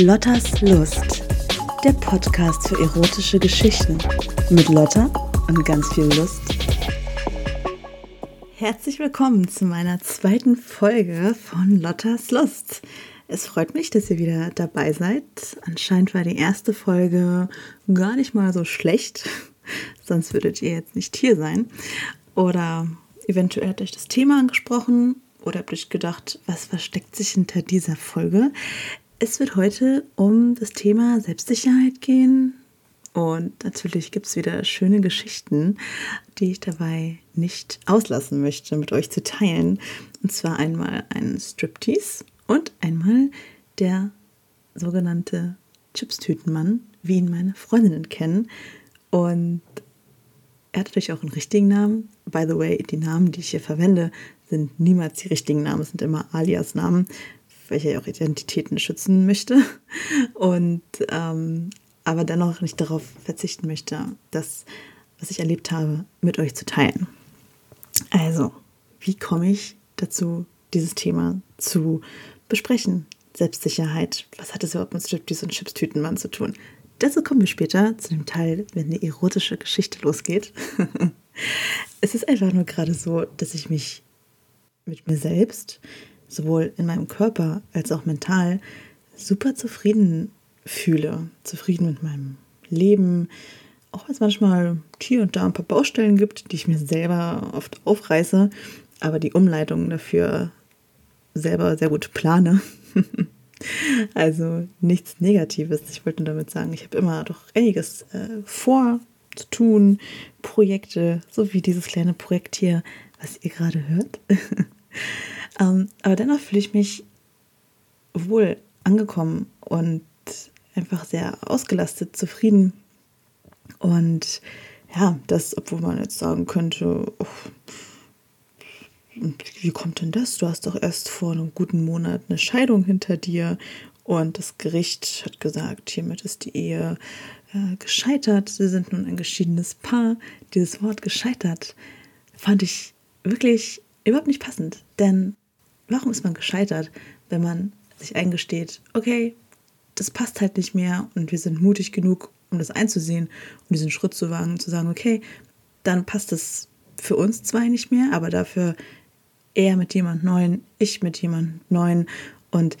Lottas Lust, der Podcast für erotische Geschichten mit Lotta und ganz viel Lust. Herzlich willkommen zu meiner zweiten Folge von Lottas Lust. Es freut mich, dass ihr wieder dabei seid. Anscheinend war die erste Folge gar nicht mal so schlecht, sonst würdet ihr jetzt nicht hier sein. Oder eventuell hat euch das Thema angesprochen oder habt euch gedacht, was versteckt sich hinter dieser Folge? Es wird heute um das Thema Selbstsicherheit gehen und natürlich gibt es wieder schöne Geschichten, die ich dabei nicht auslassen möchte, mit euch zu teilen. Und zwar einmal ein Striptease und einmal der sogenannte Chipstütenmann, wie ihn meine Freundinnen kennen. Und er hat natürlich auch einen richtigen Namen. By the way, die Namen, die ich hier verwende, sind niemals die richtigen Namen, es sind immer Alias-Namen, welche ich auch Identitäten schützen möchte. Und aber dennoch nicht darauf verzichten möchte, das, was ich erlebt habe, mit euch zu teilen. Also, wie komme ich dazu, dieses Thema zu besprechen? Selbstsicherheit. Was hat es überhaupt mit Striptease und Chipstütenmann zu tun? Dazu kommen wir später zu dem Teil, wenn die erotische Geschichte losgeht. Es ist einfach nur gerade so, dass ich mich mit mir selbst, sowohl in meinem Körper als auch mental, super zufrieden fühle. Zufrieden mit meinem Leben. Auch wenn es manchmal hier und da ein paar Baustellen gibt, die ich mir selber oft aufreiße, aber die Umleitung dafür selber sehr gut plane. Also nichts Negatives. Ich wollte nur damit sagen, ich habe immer doch einiges vor zu tun, Projekte, so wie dieses kleine Projekt hier, was ihr gerade hört. Aber dennoch fühle ich mich wohl angekommen und einfach sehr ausgelastet, zufrieden. Und ja, das, obwohl man jetzt sagen könnte, wie kommt denn das? Du hast doch erst vor einem guten Monat eine Scheidung hinter dir und das Gericht hat gesagt, hiermit ist die Ehe gescheitert. Sie sind nun ein geschiedenes Paar. Dieses Wort gescheitert fand ich wirklich überhaupt nicht passend. Denn warum ist man gescheitert, wenn man sich eingesteht, okay, das passt halt nicht mehr und wir sind mutig genug, um das einzusehen und diesen Schritt zu wagen, zu sagen, okay, dann passt es für uns zwei nicht mehr, aber dafür er mit jemand Neuen, ich mit jemand Neuen und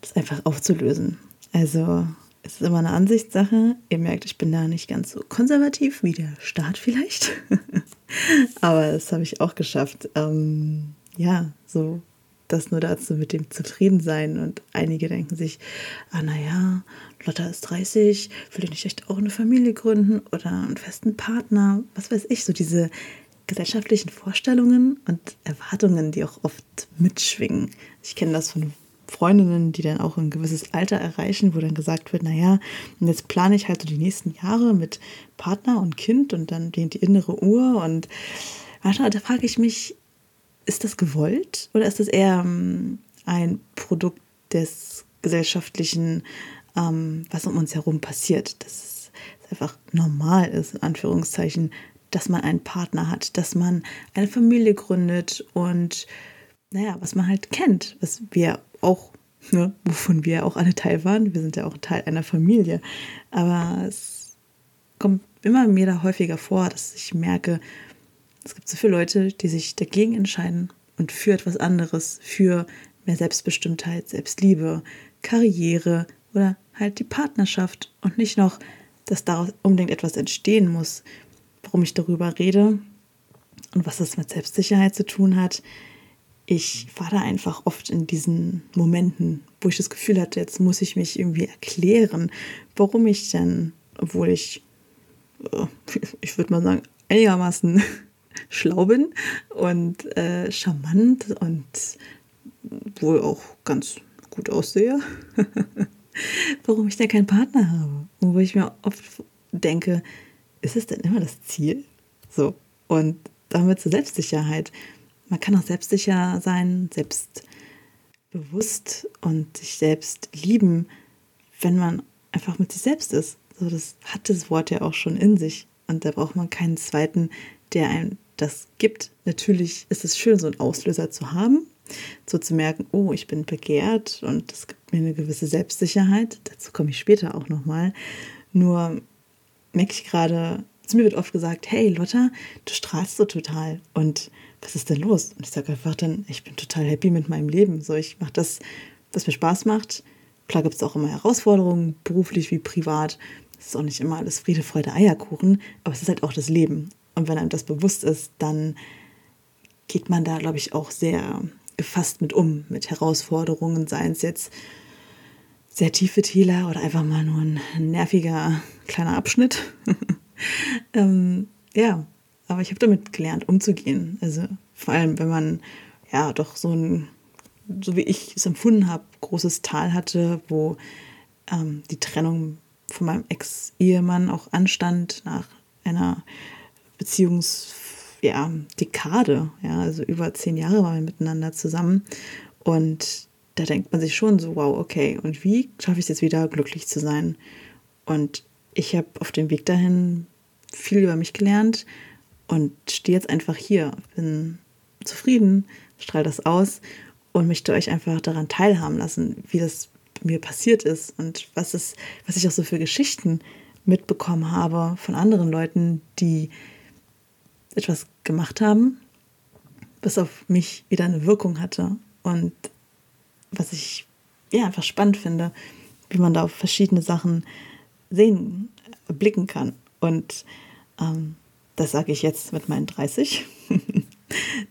das einfach aufzulösen. Also es ist immer eine Ansichtssache. Ihr merkt, ich bin da nicht ganz so konservativ wie der Staat vielleicht. Aber das habe ich auch geschafft. Ja, so das nur dazu mit dem Zufriedensein. Und einige denken sich, naja, Lotta ist 30, will ich nicht echt auch eine Familie gründen oder einen festen Partner? Was weiß ich, so diese gesellschaftlichen Vorstellungen und Erwartungen, die auch oft mitschwingen. Ich kenne das von Freundinnen, die dann auch ein gewisses Alter erreichen, wo dann gesagt wird, naja, jetzt plane ich halt so die nächsten Jahre mit Partner und Kind und dann geht die innere Uhr. Und manchmal, da frage ich mich, ist das gewollt oder ist das eher ein Produkt des gesellschaftlichen, was um uns herum passiert, dass es einfach normal ist, in Anführungszeichen, dass man einen Partner hat, dass man eine Familie gründet und naja, was man halt kennt, was wir auch, ne, wovon wir auch alle Teil waren. Wir sind ja auch Teil einer Familie. Aber es kommt immer mir da häufiger vor, dass ich merke, es gibt so viele Leute, die sich dagegen entscheiden und für etwas anderes, für mehr Selbstbestimmtheit, Selbstliebe, Karriere oder halt die Partnerschaft und nicht noch, dass daraus unbedingt etwas entstehen muss, warum ich darüber rede und was das mit Selbstsicherheit zu tun hat. Ich war da einfach oft in diesen Momenten, wo ich das Gefühl hatte, jetzt muss ich mich irgendwie erklären, warum ich denn, obwohl ich würde mal sagen, einigermaßen schlau bin und charmant und wohl auch ganz gut aussehe, warum ich denn keinen Partner habe. Und wo ich mir oft denke, ist es denn immer das Ziel? So, und damit zur Selbstsicherheit. Man kann auch selbstsicher sein, selbstbewusst und sich selbst lieben, wenn man einfach mit sich selbst ist. So, das hat das Wort ja auch schon in sich. Und da braucht man keinen zweiten, der einem das gibt. Natürlich ist es schön, so einen Auslöser zu haben So zu merken, oh, ich bin begehrt und das gibt mir eine gewisse Selbstsicherheit. Dazu komme ich später auch nochmal. Nur merke ich gerade, zu mir wird oft gesagt, hey Lotta, du strahlst so total und was ist denn los? Und ich sage einfach dann, ich bin total happy mit meinem Leben. So, ich mache das, was mir Spaß macht. Klar gibt es auch immer Herausforderungen, beruflich wie privat. Es ist auch nicht immer alles Friede, Freude, Eierkuchen, aber es ist halt auch das Leben. Und wenn einem das bewusst ist, dann geht man da, glaube ich, auch sehr gefasst mit um, mit Herausforderungen, seien es jetzt sehr tiefe Täler oder einfach mal nur ein nerviger kleiner Abschnitt. Ja, aber ich habe damit gelernt, umzugehen. Also vor allem, wenn man ja doch so ein, so wie ich es empfunden habe, großes Tal hatte, wo die Trennung von meinem Ex-Ehemann auch anstand nach einer Beziehungsdekade. Ja, also über 10 Jahre waren wir miteinander zusammen. Und da denkt man sich schon so, wow, okay, und wie schaffe ich es jetzt wieder, glücklich zu sein? Und ich habe auf dem Weg dahin viel über mich gelernt und stehe jetzt einfach hier, bin zufrieden, strahle das aus und möchte euch einfach daran teilhaben lassen, wie das bei mir passiert ist und was ich auch so für Geschichten mitbekommen habe von anderen Leuten, die etwas gemacht haben, was auf mich wieder eine Wirkung hatte und was ich ja einfach spannend finde, wie man da auf verschiedene Sachen blicken kann. Und das sage ich jetzt mit meinen 30.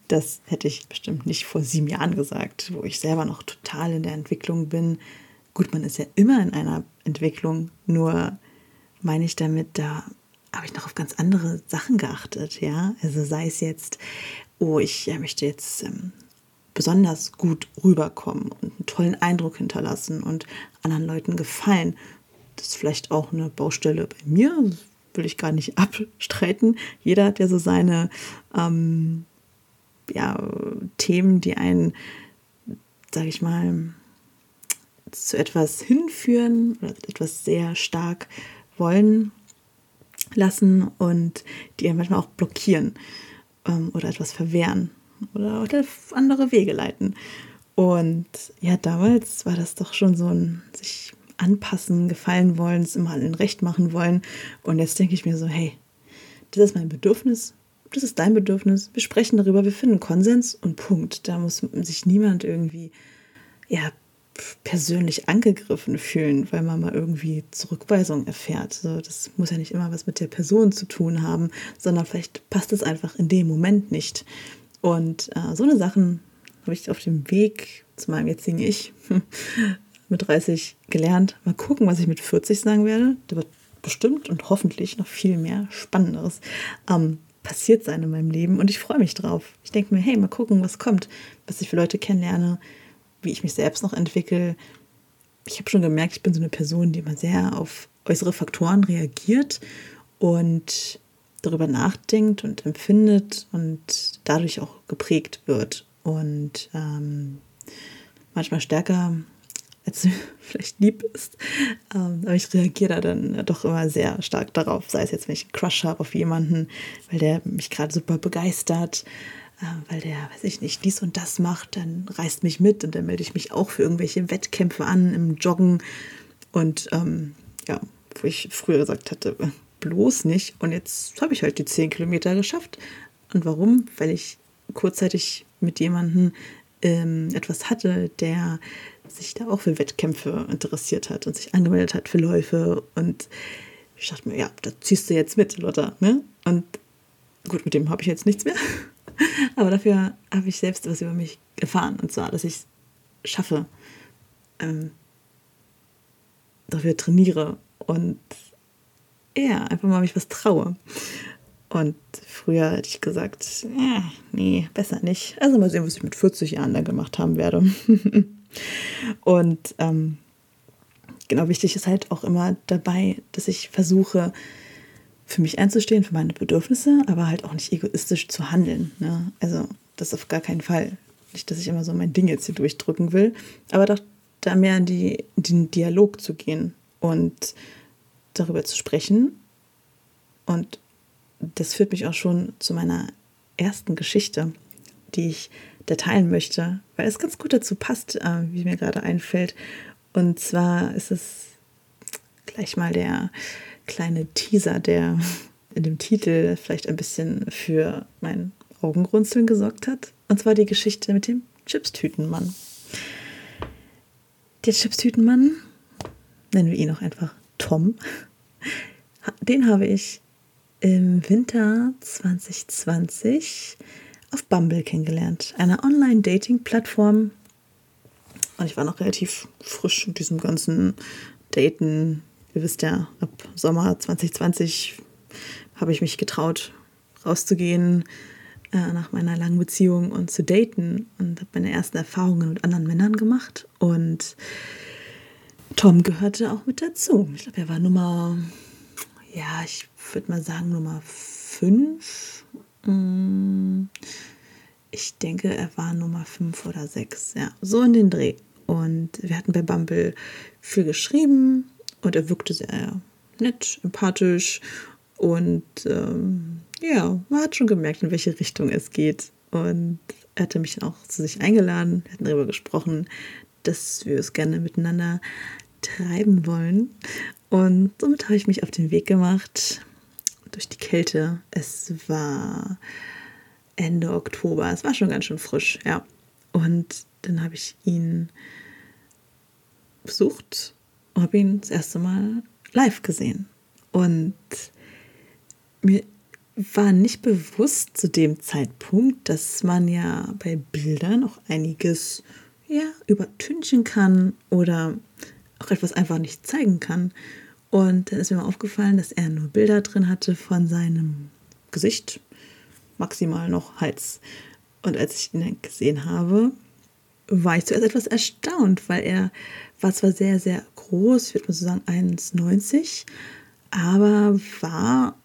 Das hätte ich bestimmt nicht vor 7 Jahren gesagt, wo ich selber noch total in der Entwicklung bin. Gut, man ist ja immer in einer Entwicklung, nur meine ich damit, da habe ich noch auf ganz andere Sachen geachtet. Ja? Also sei es jetzt, oh, ich möchte jetzt besonders gut rüberkommen und einen tollen Eindruck hinterlassen und anderen Leuten gefallen. Das ist vielleicht auch eine Baustelle bei mir, das will ich gar nicht abstreiten. Jeder hat ja so seine Themen, die einen, sage ich mal, zu etwas hinführen oder etwas sehr stark wollen lassen und die einen manchmal auch blockieren oder etwas verwehren oder andere Wege leiten. Und ja, damals war das doch schon so ein sich anpassen, gefallen wollen, es immer allen recht machen wollen. Und jetzt denke ich mir so, hey, das ist mein Bedürfnis, das ist dein Bedürfnis, wir sprechen darüber, wir finden Konsens und Punkt. Da muss sich niemand irgendwie persönlich angegriffen fühlen, weil man mal irgendwie Zurückweisung erfährt. So, das muss ja nicht immer was mit der Person zu tun haben, sondern vielleicht passt es einfach in dem Moment nicht. Und so eine Sachen habe ich auf dem Weg zu meinem jetzigen Ich mit 30 gelernt. Mal gucken, was ich mit 40 sagen werde. Da wird bestimmt und hoffentlich noch viel mehr Spannendes passiert sein in meinem Leben und ich freue mich drauf. Ich denke mir, hey, mal gucken, was kommt, was ich für Leute kennenlerne, wie ich mich selbst noch entwickle. Ich habe schon gemerkt, ich bin so eine Person, die immer sehr auf äußere Faktoren reagiert und darüber nachdenkt und empfindet und dadurch auch geprägt wird und manchmal stärker als vielleicht lieb ist. Aber ich reagiere da dann doch immer sehr stark darauf, sei es jetzt, wenn ich einen Crush habe auf jemanden, weil der mich gerade super begeistert, weil der, weiß ich nicht, dies und das macht, dann reißt mich mit und dann melde ich mich auch für irgendwelche Wettkämpfe an im Joggen und wo ich früher gesagt hatte, bloß nicht. Und jetzt habe ich halt die 10 Kilometer geschafft. Und warum? Weil ich kurzzeitig mit jemandem etwas hatte, der sich da auch für Wettkämpfe interessiert hat und sich angemeldet hat für Läufe. Und ich dachte mir, ja, da ziehst du jetzt mit, Lotta. Ne? Und gut, mit dem habe ich jetzt nichts mehr. Aber dafür habe ich selbst was über mich erfahren. Und zwar, dass ich es schaffe, dafür trainiere und einfach mal mich was traue. Und früher hätte ich gesagt, nee, besser nicht. Also mal sehen, was ich mit 40 Jahren dann gemacht haben werde. Und genau, wichtig ist halt auch immer dabei, dass ich versuche, für mich einzustehen, für meine Bedürfnisse, aber halt auch nicht egoistisch zu handeln. Ne? Also das auf gar keinen Fall. Nicht, dass ich immer so mein Ding jetzt hier durchdrücken will, aber doch da mehr in den Dialog zu gehen und darüber zu sprechen. Und das führt mich auch schon zu meiner ersten Geschichte, die ich da teilen möchte, weil es ganz gut dazu passt, wie mir gerade einfällt. Und zwar ist es gleich mal der kleine Teaser, der in dem Titel vielleicht ein bisschen für mein Augenrunzeln gesorgt hat. Und zwar die Geschichte mit dem Chipstütenmann. Der Chipstütenmann, nennen wir ihn auch einfach Tom, den habe ich im Winter 2020 auf Bumble kennengelernt, einer Online-Dating-Plattform. Und ich war noch relativ frisch mit diesem ganzen Daten. Ihr wisst ja, ab Sommer 2020 habe ich mich getraut, rauszugehen nach meiner langen Beziehung und zu daten und habe meine ersten Erfahrungen mit anderen Männern gemacht. Und Tom gehörte auch mit dazu. Ich glaube, er war Nummer, ja, ich würde mal sagen Nummer 5. Ich denke, er war Nummer 5 oder 6, ja, so in den Dreh. Und wir hatten bei Bumble viel geschrieben und er wirkte sehr nett, empathisch und ja, man hat schon gemerkt, in welche Richtung es geht. Und er hatte mich auch zu sich eingeladen, wir hatten darüber gesprochen, dass wir es gerne miteinander treiben wollen. Und somit habe ich mich auf den Weg gemacht durch die Kälte. Es war Ende Oktober, es war schon ganz schön frisch, ja. Und dann habe ich ihn besucht und habe ihn das erste Mal live gesehen. Und mir war nicht bewusst zu dem Zeitpunkt, dass man ja bei Bildern auch einiges ja, übertünchen kann oder auch etwas einfach nicht zeigen kann. Und dann ist mir mal aufgefallen, dass er nur Bilder drin hatte von seinem Gesicht, maximal noch Hals. Und als ich ihn dann gesehen habe, war ich zuerst etwas erstaunt, weil er war zwar sehr, sehr groß, ich würde mal so sagen 1,90, aber war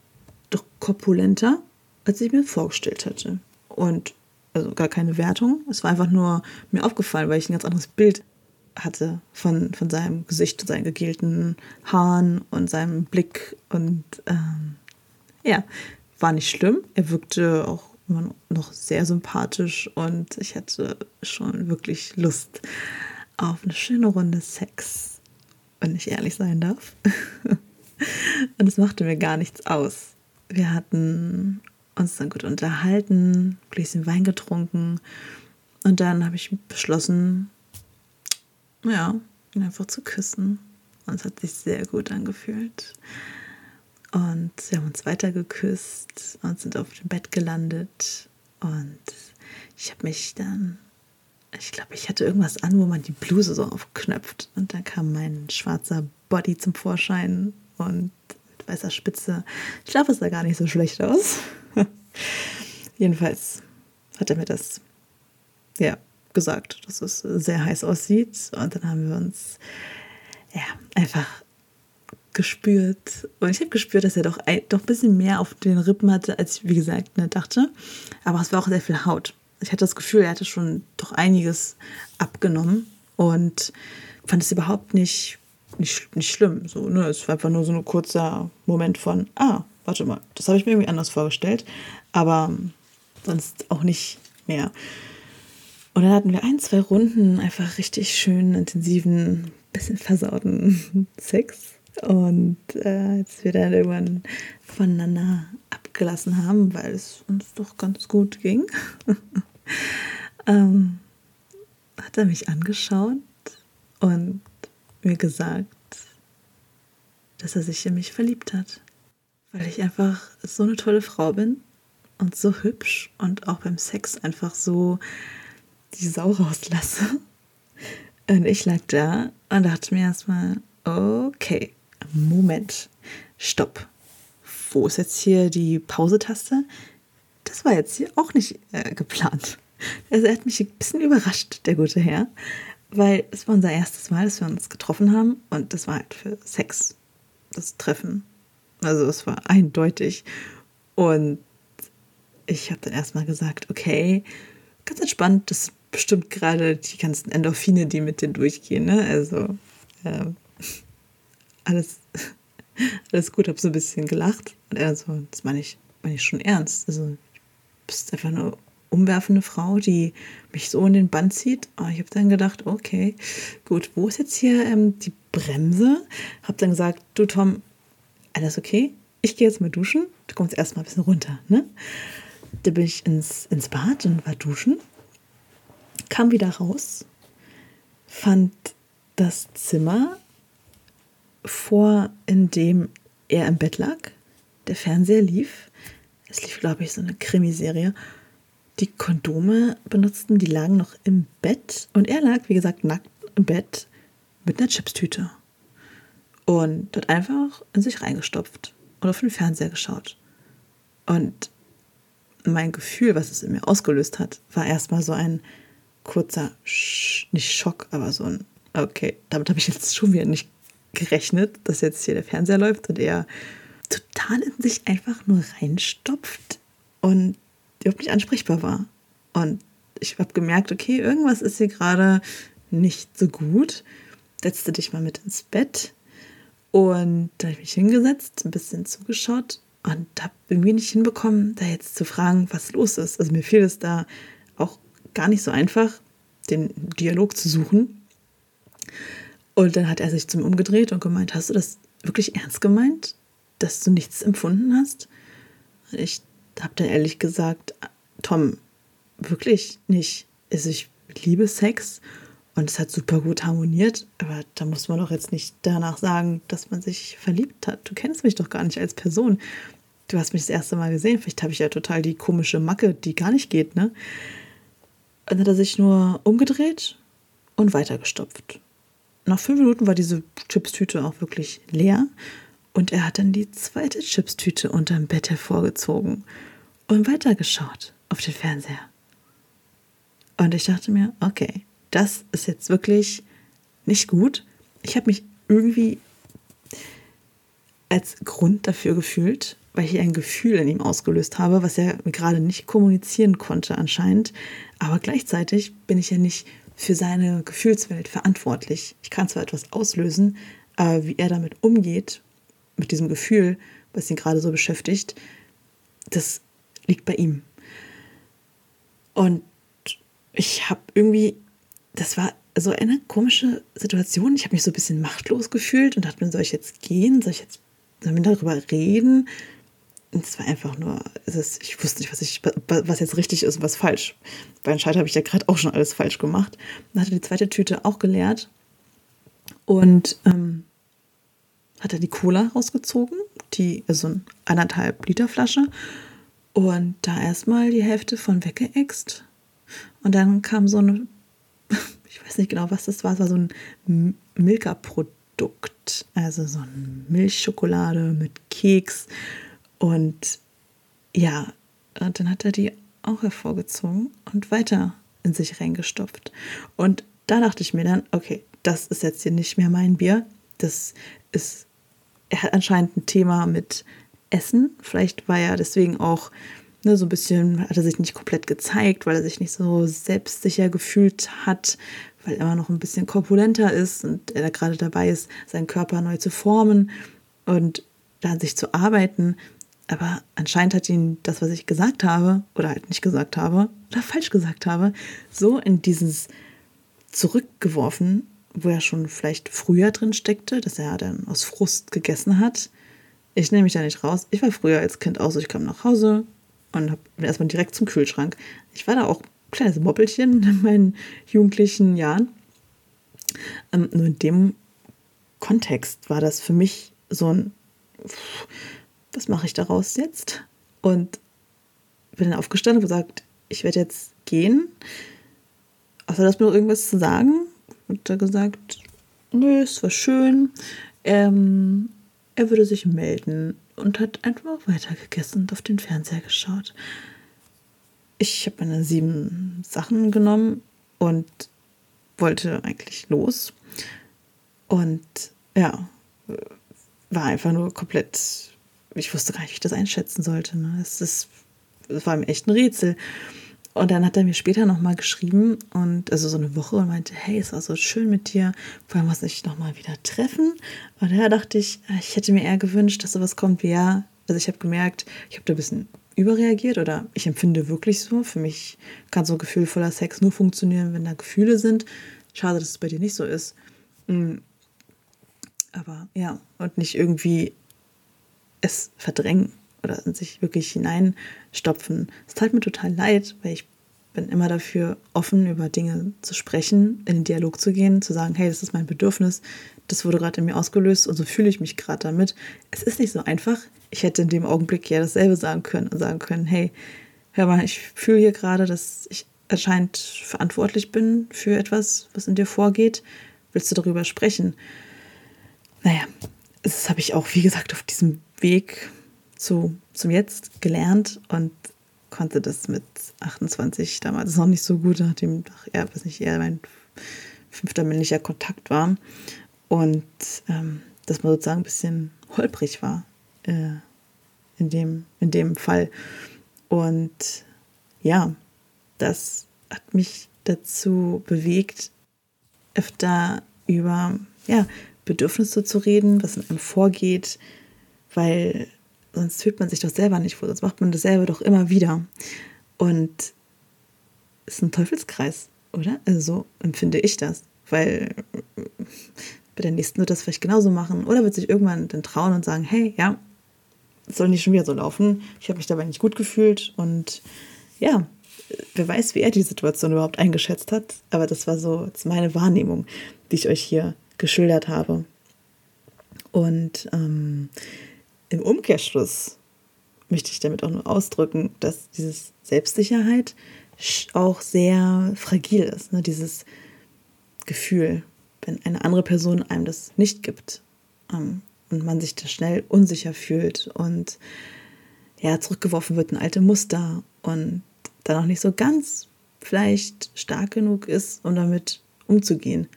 doch korpulenter, als ich mir vorgestellt hatte. Und also gar keine Wertung, es war einfach nur mir aufgefallen, weil ich ein ganz anderes Bild hatte von seinem Gesicht, seinen gegelten Haaren und seinem Blick. Und ja, war nicht schlimm. Er wirkte auch immer noch sehr sympathisch und ich hatte schon wirklich Lust auf eine schöne Runde Sex, wenn ich ehrlich sein darf. Und es machte mir gar nichts aus. Wir hatten uns dann gut unterhalten, ein Gläschen Wein getrunken und dann habe ich beschlossen, ja, ihn einfach zu küssen. Und es hat sich sehr gut angefühlt. Und wir haben uns weiter geküsst und sind auf dem Bett gelandet. Und ich habe mich dann, ich glaube, ich hatte irgendwas an, wo man die Bluse so aufknöpft. Und dann kam mein schwarzer Body zum Vorschein und mit weißer Spitze. Ich glaube, es sah gar nicht so schlecht aus. Jedenfalls hat er mir das, ja, gesagt, dass es sehr heiß aussieht. Und dann haben wir uns, ja, einfach gespürt. Und ich habe gespürt, dass er doch ein bisschen mehr auf den Rippen hatte, als ich, wie gesagt, ne, dachte. Aber es war auch sehr viel Haut. Ich hatte das Gefühl, er hatte schon doch einiges abgenommen und fand es überhaupt nicht schlimm. So, ne? Es war einfach nur so ein kurzer Moment von, warte mal, das habe ich mir irgendwie anders vorgestellt. Aber sonst auch nicht mehr. Und dann hatten wir 1-2 Runden einfach richtig schönen, intensiven, bisschen versauten Sex. Und als wir dann irgendwann voneinander abgelassen haben, weil es uns doch ganz gut ging, hat er mich angeschaut und mir gesagt, dass er sich in mich verliebt hat. Weil ich einfach so eine tolle Frau bin und so hübsch und auch beim Sex einfach so die Sau rauslasse. Und ich lag da und dachte mir erstmal, okay, Moment, stopp. Wo ist jetzt hier die Pause-Taste? Das war jetzt hier auch nicht geplant. Also er hat mich ein bisschen überrascht, der gute Herr, weil es war unser erstes Mal, dass wir uns getroffen haben und das war halt für Sex, das Treffen. Also es war eindeutig. Und ich habe dann erstmal gesagt, okay, ganz entspannt, das bestimmt gerade die ganzen Endorphine, die mit dir durchgehen, ne? Also alles gut, habe so ein bisschen gelacht. Und er so, das meine ich schon ernst. Also du bist einfach nur umwerfende Frau, die mich so in den Bann zieht. Oh, ich habe dann gedacht, okay, gut, wo ist jetzt hier die Bremse? Habe dann gesagt, du Tom, alles okay? Ich gehe jetzt mal duschen. Du kommst erstmal ein bisschen runter, ne? Da bin ich ins Bad und war duschen, kam wieder raus, fand das Zimmer vor, in dem er im Bett lag. Der Fernseher lief. Es lief, glaube ich, so eine Krimiserie. Die Kondome benutzten, die lagen noch im Bett. Und er lag, wie gesagt, nackt im Bett mit einer Chipstüte. Und hat einfach in sich reingestopft und auf den Fernseher geschaut. Und mein Gefühl, was es in mir ausgelöst hat, war erstmal so ein kurzer, nicht Schock, aber so ein, okay, damit habe ich jetzt schon wieder nicht gerechnet, dass jetzt hier der Fernseher läuft und er total in sich einfach nur reinstopft und überhaupt nicht ansprechbar war. Und ich habe gemerkt, okay, irgendwas ist hier gerade nicht so gut. Setzte dich mal mit ins Bett. Und da habe ich mich hingesetzt, ein bisschen zugeschaut und habe irgendwie nicht hinbekommen, da jetzt zu fragen, was los ist. Also mir fiel es da auch gar nicht so einfach, den Dialog zu suchen. Und dann hat er sich zu mir umgedreht und gemeint, hast du das wirklich ernst gemeint, dass du nichts empfunden hast? Und ich habe dann ehrlich gesagt, Tom, wirklich nicht. Also ich liebe Sex und es hat super gut harmoniert, aber da muss man doch jetzt nicht danach sagen, dass man sich verliebt hat. Du kennst mich doch gar nicht als Person. Du hast mich das erste Mal gesehen, vielleicht habe ich ja total die komische Macke, die gar nicht geht, ne? Und dann hat er sich nur umgedreht und weitergestopft. Nach 5 Minuten war diese Chipstüte auch wirklich leer. Und er hat dann die zweite Chipstüte unterm Bett hervorgezogen und weitergeschaut auf den Fernseher. Und ich dachte mir, okay, das ist jetzt wirklich nicht gut. Ich habe mich irgendwie als Grund dafür gefühlt, weil ich ein Gefühl in ihm ausgelöst habe, was er gerade nicht kommunizieren konnte anscheinend. Aber gleichzeitig bin ich ja nicht für seine Gefühlswelt verantwortlich. Ich kann zwar etwas auslösen, aber wie er damit umgeht, mit diesem Gefühl, was ihn gerade so beschäftigt, das liegt bei ihm. Und ich habe irgendwie, das war so eine komische Situation. Ich habe mich so ein bisschen machtlos gefühlt und dachte mir, soll ich jetzt gehen? Soll ich darüber reden? Und es war einfach nur, ich wusste nicht, was jetzt richtig ist und was falsch. Bei anscheinend habe ich ja gerade auch schon alles falsch gemacht. Dann hatte die zweite Tüte auch geleert und hat er die Cola rausgezogen, also eine 1,5 Liter Flasche, und da erstmal die Hälfte von weggeäxt. Und dann kam so eine, ich weiß nicht genau, was das war, es war so ein Milka-Produkt, also so eine Milchschokolade mit Keks. Und ja, dann hat er die auch hervorgezogen und weiter in sich reingestopft. Und da dachte ich mir dann, okay, das ist jetzt hier nicht mehr mein Bier. Er hat anscheinend ein Thema mit Essen. Vielleicht war er deswegen auch, ne, so ein bisschen, hat er sich nicht komplett gezeigt, weil er sich nicht so selbstsicher gefühlt hat, weil er immer noch ein bisschen korpulenter ist und er da gerade dabei ist, seinen Körper neu zu formen und da an sich zu arbeiten. Aber anscheinend hat ihn das, was ich gesagt habe, oder halt nicht gesagt habe, oder falsch gesagt habe, so in dieses zurückgeworfen, wo er schon vielleicht früher drin steckte, dass er dann aus Frust gegessen hat. Ich nehme mich da nicht raus. Ich war früher als Kind auch so, ich kam nach Hause und bin erstmal direkt zum Kühlschrank. Ich war da auch ein kleines Moppelchen in meinen jugendlichen Jahren. Nur in dem Kontext war das für mich so ein, was mache ich daraus jetzt? Und bin dann aufgestanden und gesagt, ich werde jetzt gehen. Außer dass mir noch irgendwas zu sagen. Und da gesagt, nö, es war schön. Er würde sich melden und hat einfach weitergegessen und auf den Fernseher geschaut. Ich habe meine 7 Sachen genommen und wollte eigentlich los. Und ja, war einfach nur komplett, ich wusste gar nicht, wie ich das einschätzen sollte. Ne? Es war mir echt ein Rätsel. Und dann hat er mir später nochmal geschrieben, und also so eine Woche, und meinte, hey, es war so schön mit dir, wollen wir uns nicht nochmal wieder treffen? Und da dachte ich, ich hätte mir eher gewünscht, dass sowas kommt wie, ja, also ich habe gemerkt, ich habe da ein bisschen überreagiert oder ich empfinde wirklich so. Für mich kann so gefühlvoller Sex nur funktionieren, wenn da Gefühle sind. Schade, dass es bei dir nicht so ist. Aber ja, und nicht irgendwie es verdrängen oder in sich wirklich hineinstopfen. Es tat mir total leid, weil ich bin immer dafür offen, über Dinge zu sprechen, in den Dialog zu gehen, zu sagen, hey, das ist mein Bedürfnis, das wurde gerade in mir ausgelöst und so fühle ich mich gerade damit. Es ist nicht so einfach. Ich hätte in dem Augenblick ja dasselbe sagen können und sagen können, hey, hör mal, ich fühle hier gerade, dass ich anscheinend verantwortlich bin für etwas, was in dir vorgeht. Willst du darüber sprechen? Naja, das habe ich auch, wie gesagt, auf diesem Weg zum Jetzt gelernt und konnte das mit 28 damals, das ist noch nicht so gut, nachdem eher mein 5. männlicher Kontakt war und dass man sozusagen ein bisschen holprig war in dem Fall. Und ja, das hat mich dazu bewegt, öfter über Bedürfnisse zu reden, was in einem vorgeht, weil sonst fühlt man sich doch selber nicht wohl, sonst macht man dasselbe doch immer wieder. Und es ist ein Teufelskreis, oder? Also so empfinde ich das, weil bei der nächsten wird das vielleicht genauso machen oder wird sich irgendwann dann trauen und sagen, hey, ja, es soll nicht schon wieder so laufen, ich habe mich dabei nicht gut gefühlt und ja, wer weiß, wie er die Situation überhaupt eingeschätzt hat, aber das war so jetzt meine Wahrnehmung, die ich euch hier geschildert habe. Und im Umkehrschluss möchte ich damit auch nur ausdrücken, dass diese Selbstsicherheit auch sehr fragil ist. Ne? Dieses Gefühl, wenn eine andere Person einem das nicht gibt und man sich da schnell unsicher fühlt und ja, zurückgeworfen wird in alte Muster und dann auch nicht so ganz vielleicht stark genug ist, um damit umzugehen.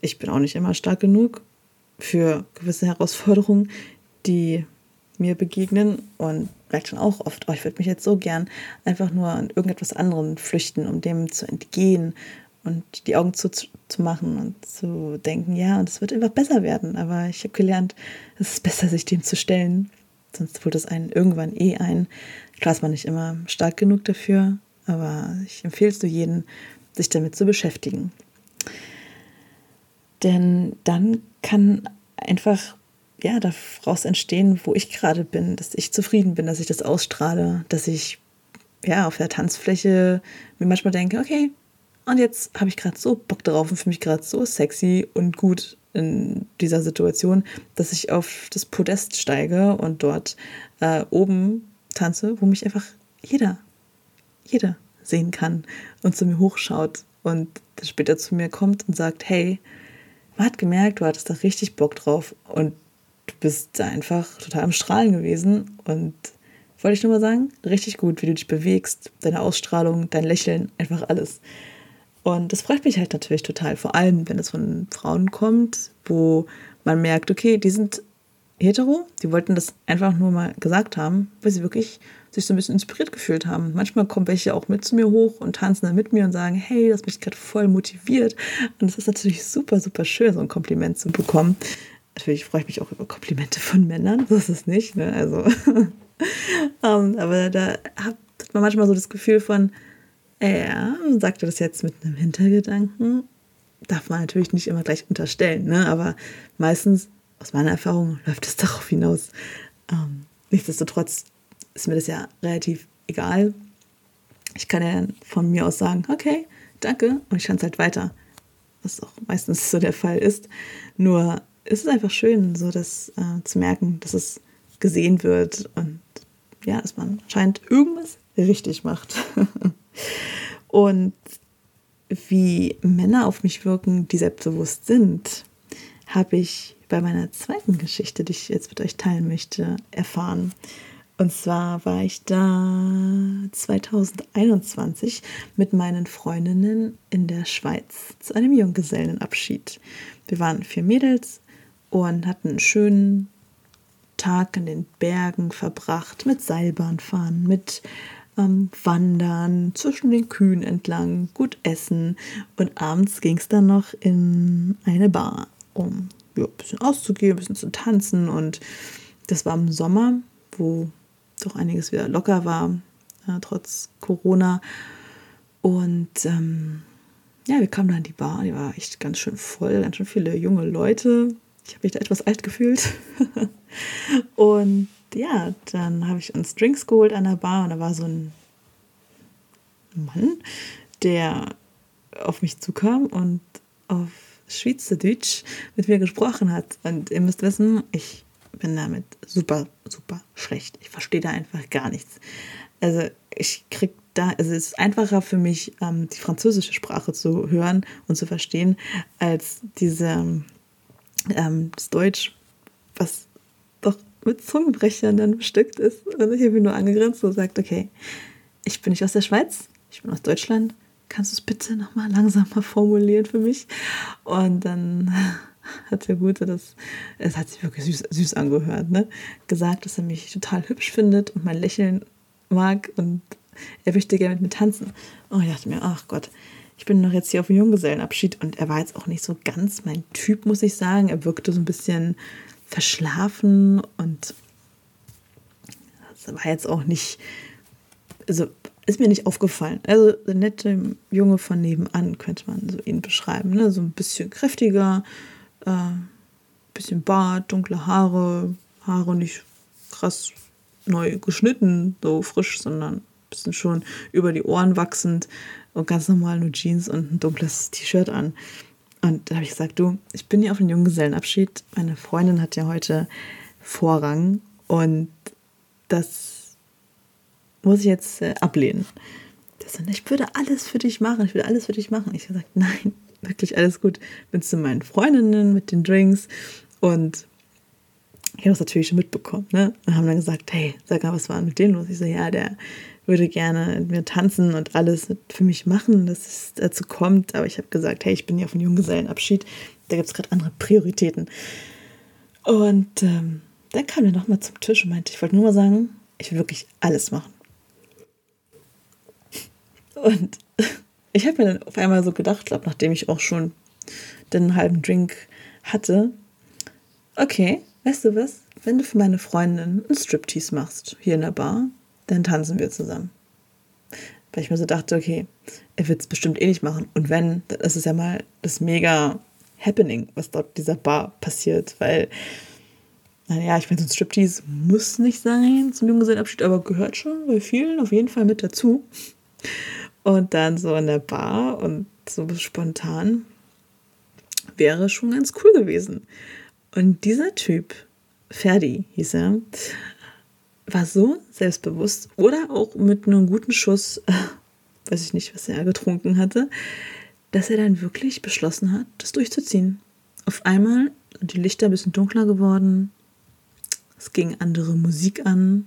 Ich bin auch nicht immer stark genug für gewisse Herausforderungen, die mir begegnen und vielleicht schon auch oft, ich würde mich jetzt so gern einfach nur an irgendetwas anderem flüchten, um dem zu entgehen und die Augen zu machen und zu denken, ja, und es wird einfach besser werden, aber ich habe gelernt, es ist besser, sich dem zu stellen, sonst holt es einen irgendwann ein. Klar ist man nicht immer stark genug dafür, aber ich empfehle es jedem, sich damit zu beschäftigen. Denn dann kann einfach daraus entstehen, wo ich gerade bin, dass ich zufrieden bin, dass ich das ausstrahle, dass ich auf der Tanzfläche mir manchmal denke, okay, und jetzt habe ich gerade so Bock drauf und fühle mich gerade so sexy und gut in dieser Situation, dass ich auf das Podest steige und dort oben tanze, wo mich einfach jeder sehen kann und zu mir hochschaut und dann später zu mir kommt und sagt, hey, man hat gemerkt, du hattest da richtig Bock drauf und du bist einfach total am Strahlen gewesen und wollte ich nur mal sagen, richtig gut, wie du dich bewegst, deine Ausstrahlung, dein Lächeln, einfach alles. Und das freut mich halt natürlich total, vor allem, wenn es von Frauen kommt, wo man merkt, okay, die sind hetero, die wollten das einfach nur mal gesagt haben, weil sie wirklich sich so ein bisschen inspiriert gefühlt haben. Manchmal kommen welche auch mit zu mir hoch und tanzen dann mit mir und sagen, hey, das hat mich gerade voll motiviert. Und es ist natürlich super, super schön, so ein Kompliment zu bekommen. Natürlich freue ich mich auch über Komplimente von Männern, das ist es nicht, ne? Also, aber da hat man manchmal so das Gefühl von, sagt er das jetzt mit einem Hintergedanken? Darf man natürlich nicht immer gleich unterstellen, ne? Aber meistens, aus meiner Erfahrung, läuft es darauf hinaus. Nichtsdestotrotz ist mir das ja relativ egal. Ich kann ja von mir aus sagen, okay, danke, und ich tanze halt weiter. Was auch meistens so der Fall ist. Nur ist es einfach schön, so das zu merken, dass es gesehen wird und ja, dass man anscheinend irgendwas richtig macht. Und wie Männer auf mich wirken, die selbstbewusst sind, habe ich bei meiner zweiten Geschichte, die ich jetzt mit euch teilen möchte, erfahren. Und zwar war ich da 2021 mit meinen Freundinnen in der Schweiz zu einem Junggesellenabschied. Wir waren 4 Mädels und hatten einen schönen Tag in den Bergen verbracht, mit Seilbahnfahren, mit Wandern, zwischen den Kühen entlang, gut essen. Und abends ging es dann noch in eine Bar, um ein bisschen auszugehen, ein bisschen zu tanzen. Und das war im Sommer, wo doch einiges wieder locker war, trotz Corona. Und ja, wir kamen da in die Bar, die war echt ganz schön voll, ganz schön viele junge Leute. Ich habe mich da etwas alt gefühlt. Und ja, dann habe ich uns Drinks geholt an der Bar und da war so ein Mann, der auf mich zukam und auf Schweizerdeutsch mit mir gesprochen hat. Und ihr müsst wissen, ich bin damit super, super schlecht. Ich verstehe da einfach gar nichts. Also ich kriege da, also es ist einfacher für mich, die französische Sprache zu hören und zu verstehen, als diese das Deutsch, was doch mit Zungenbrechern dann bestückt ist. Und ich habe ihn nur angegrinst und gesagt, okay, ich bin nicht aus der Schweiz, ich bin aus Deutschland. Kannst du es bitte nochmal langsamer formulieren für mich? Und dann hat der Gute das, es hat sich wirklich süß angehört, ne? Gesagt, dass er mich total hübsch findet und mein Lächeln mag und er möchte gerne mit mir tanzen. Und ich dachte mir, ach Gott, ich bin noch jetzt hier auf dem Junggesellenabschied und er war jetzt auch nicht so ganz mein Typ, muss ich sagen. Er wirkte so ein bisschen verschlafen und das war jetzt auch nicht, also ist mir nicht aufgefallen. Also der nette Junge von nebenan könnte man so ihn beschreiben, ne? So ein bisschen kräftiger, bisschen Bart, dunkle Haare nicht krass neu geschnitten, so frisch, sondern ein bisschen schon über die Ohren wachsend und ganz normal nur Jeans und ein dunkles T-Shirt an. Und da habe ich gesagt, du, ich bin ja auf den Junggesellenabschied. Meine Freundin hat ja heute Vorrang und das muss ich jetzt ablehnen. Ich würde alles für dich machen, ich würde alles für dich machen. Ich habe gesagt, nein, wirklich alles gut. Bin zu meinen Freundinnen mit den Drinks und ich habe das natürlich schon mitbekommen, ne? Und haben dann gesagt, hey, sag mal, was war denn mit denen los? Ich so, ja, der würde gerne mit mir tanzen und alles für mich machen, dass es dazu kommt. Aber ich habe gesagt, hey, ich bin ja auf dem Junggesellenabschied, da gibt es gerade andere Prioritäten. Und dann kam er nochmal zum Tisch und meinte, ich wollte nur mal sagen, ich will wirklich alles machen. Und ich habe mir dann auf einmal so gedacht, glaube, nachdem ich auch schon den halben Drink hatte, okay, weißt du was, wenn du für meine Freundin einen Striptease machst, hier in der Bar, dann tanzen wir zusammen. Weil ich mir so dachte, okay, er wird es bestimmt eh nicht machen. Und wenn, dann ist es ja mal das mega Happening, was dort in dieser Bar passiert. Weil, naja, ich meine, so ein Striptease muss nicht sein zum Junggesellenabschied, aber gehört schon bei vielen auf jeden Fall mit dazu. Und dann so in der Bar und so spontan wäre schon ganz cool gewesen. Und dieser Typ, Ferdi hieß er, war so selbstbewusst oder auch mit einem guten Schuss, weiß ich nicht, was er getrunken hatte, dass er dann wirklich beschlossen hat, das durchzuziehen. Auf einmal sind die Lichter ein bisschen dunkler geworden, es ging andere Musik an.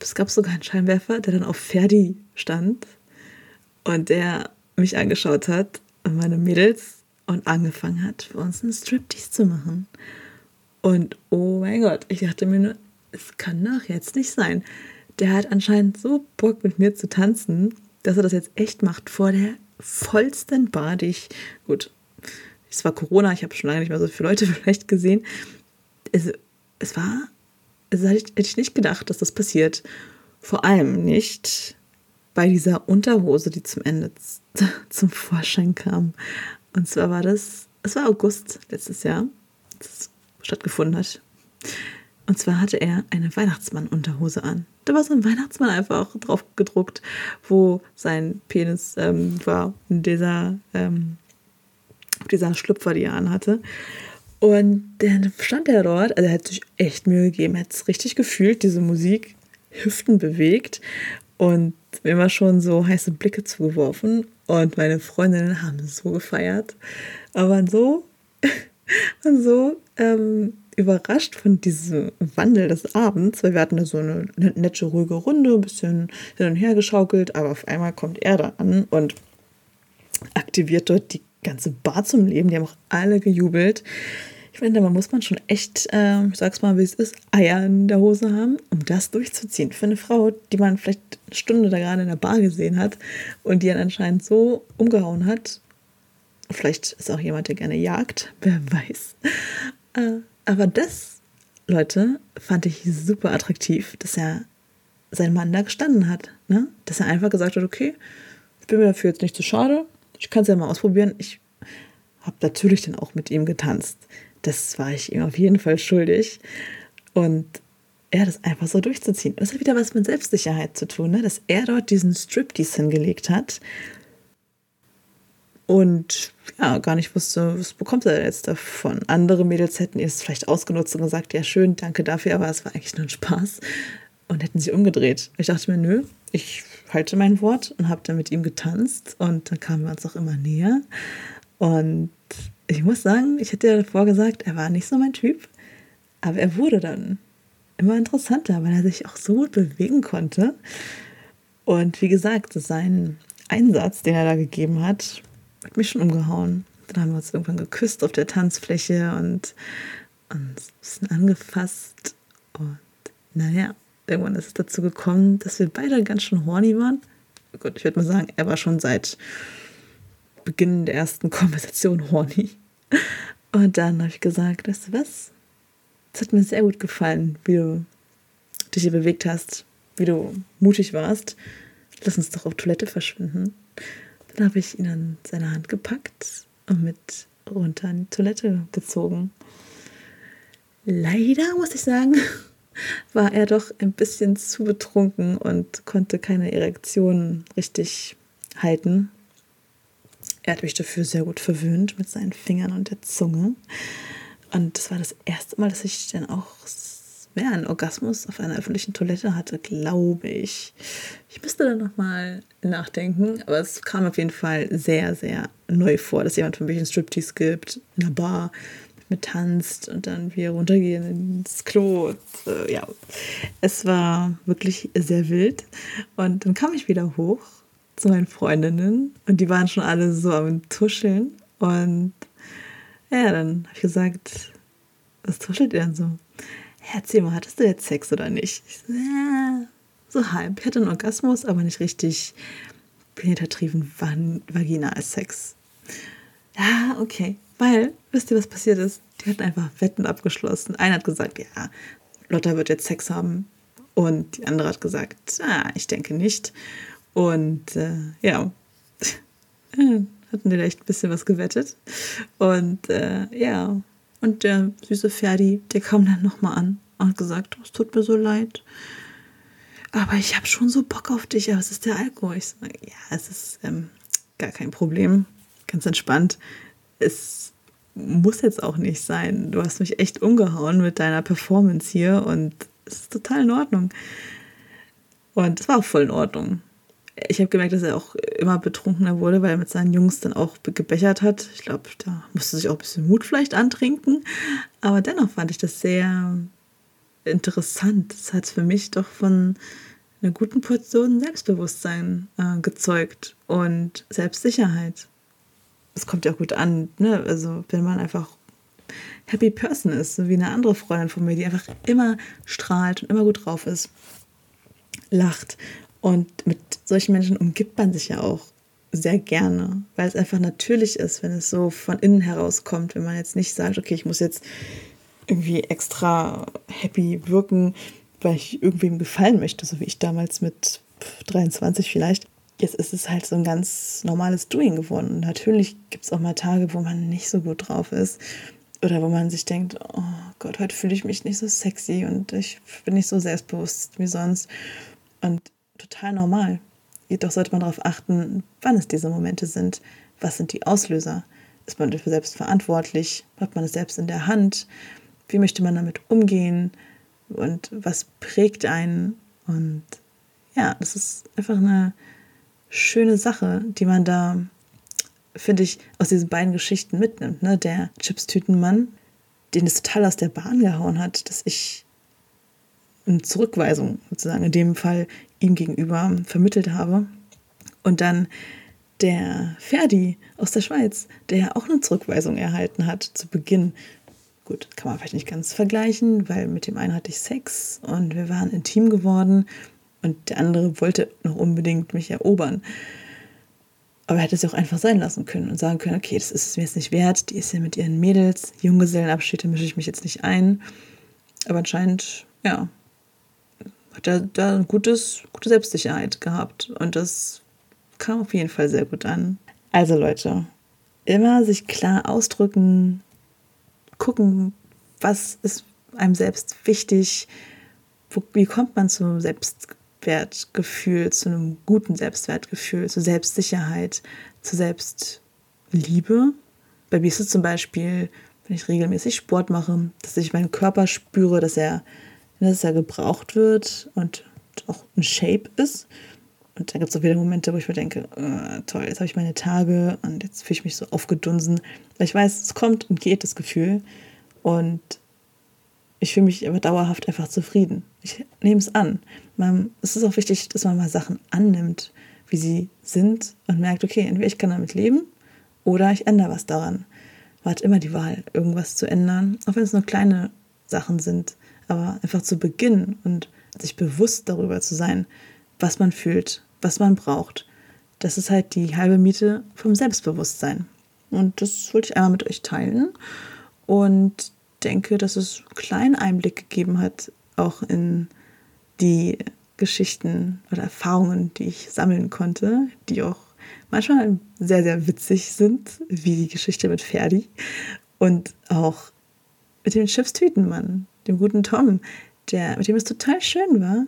Es gab sogar einen Scheinwerfer, der dann auf Ferdi stand und der mich angeschaut hat und meine Mädels und angefangen hat, für uns einen Striptease zu machen. Und oh mein Gott, ich dachte mir nur, es kann doch jetzt nicht sein. Der hat anscheinend so Bock mit mir zu tanzen, dass er das jetzt echt macht vor der vollsten Bar, die ich, gut, es war Corona, ich habe schon lange nicht mehr so viele Leute vielleicht gesehen. Es war... Also hätte ich nicht gedacht, dass das passiert. Vor allem nicht bei dieser Unterhose, die zum Ende zum Vorschein kam. Und zwar es war August letztes Jahr, das stattgefunden hat. Und zwar hatte er eine Weihnachtsmann-Unterhose an. Da war so ein Weihnachtsmann einfach drauf gedruckt, wo sein Penis war, dieser Schlüpfer, die er anhatte. Und dann stand er dort, also er hat sich echt Mühe gegeben, er hat es richtig gefühlt, diese Musik, Hüften bewegt und mir immer schon so heiße Blicke zugeworfen und meine Freundinnen haben so gefeiert, aber waren so überrascht von diesem Wandel des Abends, weil wir hatten da so eine nette, ruhige Runde, ein bisschen hin und her geschaukelt, aber auf einmal kommt er da an und aktiviert dort die ganze Bar zum Leben, die haben auch alle gejubelt. Ich meine, da muss man schon echt, ich sag's mal, wie es ist, Eier in der Hose haben, um das durchzuziehen. Für eine Frau, die man vielleicht eine Stunde da gerade in der Bar gesehen hat und die dann anscheinend so umgehauen hat. Vielleicht ist auch jemand, der gerne jagt, wer weiß. Aber das Leute, fand ich super attraktiv, dass ja sein Mann da gestanden hat, ne? Dass er einfach gesagt hat, okay, ich bin mir dafür jetzt nicht zu schade, ich kann es ja mal ausprobieren. Ich habe natürlich dann auch mit ihm getanzt. Das war ich ihm auf jeden Fall schuldig. Und er das einfach so durchzuziehen. Das hat wieder was mit Selbstsicherheit zu tun, ne? Dass er dort diesen Striptease hingelegt hat und ja, gar nicht wusste, was bekommt er jetzt davon. Andere Mädels hätten es vielleicht ausgenutzt und gesagt, ja schön, danke dafür, aber es war eigentlich nur ein Spaß. Und hätten sich umgedreht. Ich dachte mir, nö, ich halte mein Wort und habe dann mit ihm getanzt. Und dann kamen wir uns auch immer näher. Und ich muss sagen, ich hätte ja davor gesagt, er war nicht so mein Typ. Aber er wurde dann immer interessanter, weil er sich auch so gut bewegen konnte. Und wie gesagt, sein Einsatz, den er da gegeben hat, hat mich schon umgehauen. Dann haben wir uns irgendwann geküsst auf der Tanzfläche und uns ein bisschen angefasst. Und naja, irgendwann ist es dazu gekommen, dass wir beide ganz schön horny waren. Gut, ich würde mal sagen, er war schon seit Beginn der ersten Konversation horny. Und dann habe ich gesagt, weißt du was? Es hat mir sehr gut gefallen, wie du dich hier bewegt hast, wie du mutig warst. Lass uns doch auf Toilette verschwinden. Dann habe ich ihn an seine Hand gepackt und mit runter in die Toilette gezogen. Leider, muss ich sagen, war er doch ein bisschen zu betrunken und konnte keine Erektion richtig halten. Er hat mich dafür sehr gut verwöhnt mit seinen Fingern und der Zunge. Und das war das erste Mal, dass ich dann auch mehr einen Orgasmus auf einer öffentlichen Toilette hatte, glaube ich. Ich müsste dann nochmal nachdenken, aber es kam auf jeden Fall sehr, sehr neu vor, dass jemand für mich einen Striptease gibt, in einer Bar, mit tanzt und dann wir runtergehen ins Klo. Und, ja, es war wirklich sehr wild. Und dann kam ich wieder hoch zu meinen Freundinnen und die waren schon alle so am Tuscheln. Und ja, dann habe ich gesagt, was tuschelt ihr denn so? Ja, erzähl mal, hattest du jetzt Sex oder nicht? Ich so, ja, so halb. Ich hatte einen Orgasmus, aber nicht richtig penetrativen Vaginalsex. Ja, okay. Weil, wisst ihr, was passiert ist? Die hatten einfach Wetten abgeschlossen. Einer hat gesagt, ja, Lotta wird jetzt Sex haben. Und die andere hat gesagt, ah, ich denke nicht. Und ja, hatten die leicht ein bisschen was gewettet. Und ja, und der süße Ferdi, der kam dann nochmal an und hat gesagt, oh, es tut mir so leid. Aber ich habe schon so Bock auf dich, aber es ist der Alkohol. Ich sage, ja, es ist gar kein Problem, ganz entspannt. Es muss jetzt auch nicht sein. Du hast mich echt umgehauen mit deiner Performance hier und es ist total in Ordnung. Und es war auch voll in Ordnung. Ich habe gemerkt, dass er auch immer betrunkener wurde, weil er mit seinen Jungs dann auch gebechert hat. Ich glaube, da musste sich auch ein bisschen Mut vielleicht antrinken. Aber dennoch fand ich das sehr interessant. Das hat für mich doch von einer guten Portion Selbstbewusstsein gezeugt und Selbstsicherheit. Es kommt ja auch gut an, ne? Also wenn man einfach happy person ist, so wie eine andere Freundin von mir, die einfach immer strahlt und immer gut drauf ist, lacht. Und mit solchen Menschen umgibt man sich ja auch sehr gerne, weil es einfach natürlich ist, wenn es so von innen heraus kommt, wenn man jetzt nicht sagt, okay, ich muss jetzt irgendwie extra happy wirken, weil ich irgendwem gefallen möchte, so wie ich damals mit 23 vielleicht. Jetzt ist es halt so ein ganz normales Doing geworden. Und natürlich gibt es auch mal Tage, wo man nicht so gut drauf ist oder wo man sich denkt, oh Gott, heute fühle ich mich nicht so sexy und ich bin nicht so selbstbewusst wie sonst. Und total normal. Jedoch sollte man darauf achten, wann es diese Momente sind. Was sind die Auslöser? Ist man dafür selbst verantwortlich? Hat man es selbst in der Hand? Wie möchte man damit umgehen? Und was prägt einen? Und ja, das ist einfach eine schöne Sache, die man da, finde ich, aus diesen beiden Geschichten mitnimmt. Ne? Der Chipstütenmann, den es total aus der Bahn gehauen hat, dass ich eine Zurückweisung sozusagen in dem Fall ihm gegenüber vermittelt habe. Und dann der Ferdi aus der Schweiz, der auch eine Zurückweisung erhalten hat zu Beginn. Gut, kann man vielleicht nicht ganz vergleichen, weil mit dem einen hatte ich Sex und wir waren intim geworden. Und der andere wollte noch unbedingt mich erobern. Aber er hätte es auch einfach sein lassen können und sagen können, okay, das ist es mir jetzt nicht wert, die ist ja mit ihren Mädels, Junggesellenabschiede mische ich mich jetzt nicht ein. Aber anscheinend, ja, hat er da eine gute Selbstsicherheit gehabt. Und das kam auf jeden Fall sehr gut an. Also Leute, immer sich klar ausdrücken, gucken, was ist einem selbst wichtig, wie kommt man zum Selbstwertgefühl, zu einem guten Selbstwertgefühl, zur Selbstsicherheit, zur Selbstliebe. Bei mir ist es zum Beispiel, wenn ich regelmäßig Sport mache, dass ich meinen Körper spüre, dass er gebraucht wird und auch in Shape ist. Und da gibt es auch wieder Momente, wo ich mir denke, toll, jetzt habe ich meine Tage und jetzt fühle ich mich so aufgedunsen. Weil ich weiß, es kommt und geht, das Gefühl. Und ich fühle mich aber dauerhaft einfach zufrieden. Ich nehme es an. Es ist auch wichtig, dass man mal Sachen annimmt, wie sie sind und merkt, okay, entweder ich kann damit leben oder ich ändere was daran. Man hat immer die Wahl, irgendwas zu ändern, auch wenn es nur kleine Sachen sind. Aber einfach zu beginnen und sich bewusst darüber zu sein, was man fühlt, was man braucht. Das ist halt die halbe Miete vom Selbstbewusstsein. Und das wollte ich einmal mit euch teilen. Und denke, dass es einen kleinen Einblick gegeben hat, auch in die Geschichten oder Erfahrungen, die ich sammeln konnte, die auch manchmal sehr, sehr witzig sind, wie die Geschichte mit Ferdi und auch mit dem Chipstütenmann, dem guten Tom, mit dem es total schön war,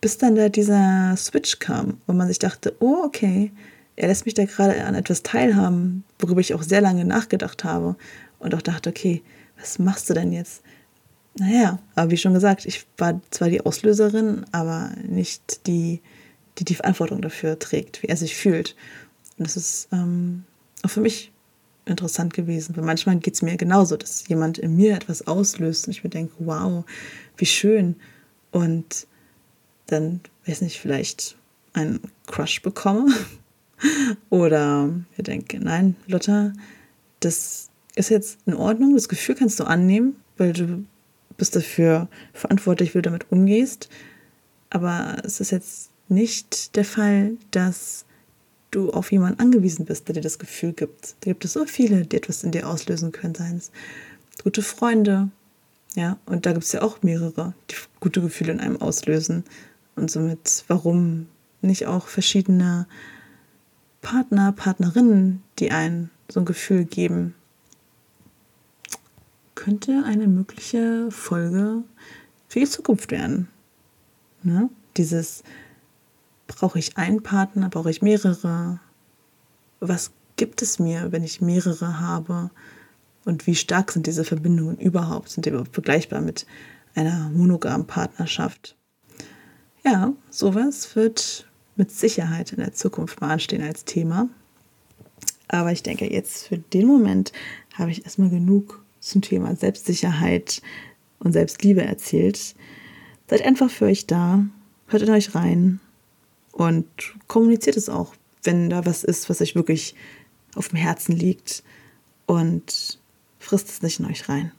bis dann da dieser Switch kam und man sich dachte, oh okay, er lässt mich da gerade an etwas teilhaben, worüber ich auch sehr lange nachgedacht habe und auch dachte, okay, was machst du denn jetzt? Naja, aber wie schon gesagt, ich war zwar die Auslöserin, aber nicht die die Verantwortung dafür trägt, wie er sich fühlt. Und das ist auch für mich interessant gewesen, weil manchmal geht es mir genauso, dass jemand in mir etwas auslöst und ich mir denke, wow, wie schön. Und dann, weiß nicht, vielleicht einen Crush bekomme oder ich denke, nein, Lotta, das ist jetzt in Ordnung, das Gefühl kannst du annehmen, weil du bist dafür verantwortlich, wie du damit umgehst. Aber es ist jetzt nicht der Fall, dass du auf jemanden angewiesen bist, der dir das Gefühl gibt. Da gibt es so viele, die etwas in dir auslösen können, seien es gute Freunde. Ja, und da gibt es ja auch mehrere, die gute Gefühle in einem auslösen. Und somit, warum nicht auch verschiedene Partner, Partnerinnen, die einen so ein Gefühl geben, könnte eine mögliche Folge für die Zukunft werden. Ne? Dieses, brauche ich einen Partner, brauche ich mehrere? Was gibt es mir, wenn ich mehrere habe? Und wie stark sind diese Verbindungen überhaupt? Sind die überhaupt vergleichbar mit einer monogamen Partnerschaft? Ja, sowas wird mit Sicherheit in der Zukunft mal anstehen als Thema. Aber ich denke, jetzt für den Moment habe ich erstmal genug zum Thema Selbstsicherheit und Selbstliebe erzählt. Seid einfach für euch da, hört in euch rein und kommuniziert es auch, wenn da was ist, was euch wirklich auf dem Herzen liegt, und frisst es nicht in euch rein.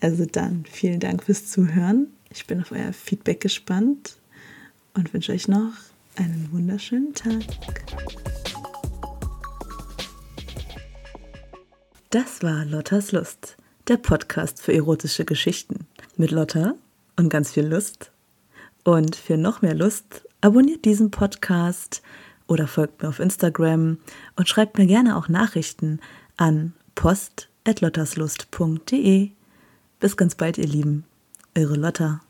Also dann, vielen Dank fürs Zuhören. Ich bin auf euer Feedback gespannt und wünsche euch noch einen wunderschönen Tag. Das war Lottas Lust, der Podcast für erotische Geschichten. Mit Lotta und ganz viel Lust. Und für noch mehr Lust, abonniert diesen Podcast oder folgt mir auf Instagram und schreibt mir gerne auch Nachrichten an post@lotterslust.de. Bis ganz bald, ihr Lieben. Eure Lotta.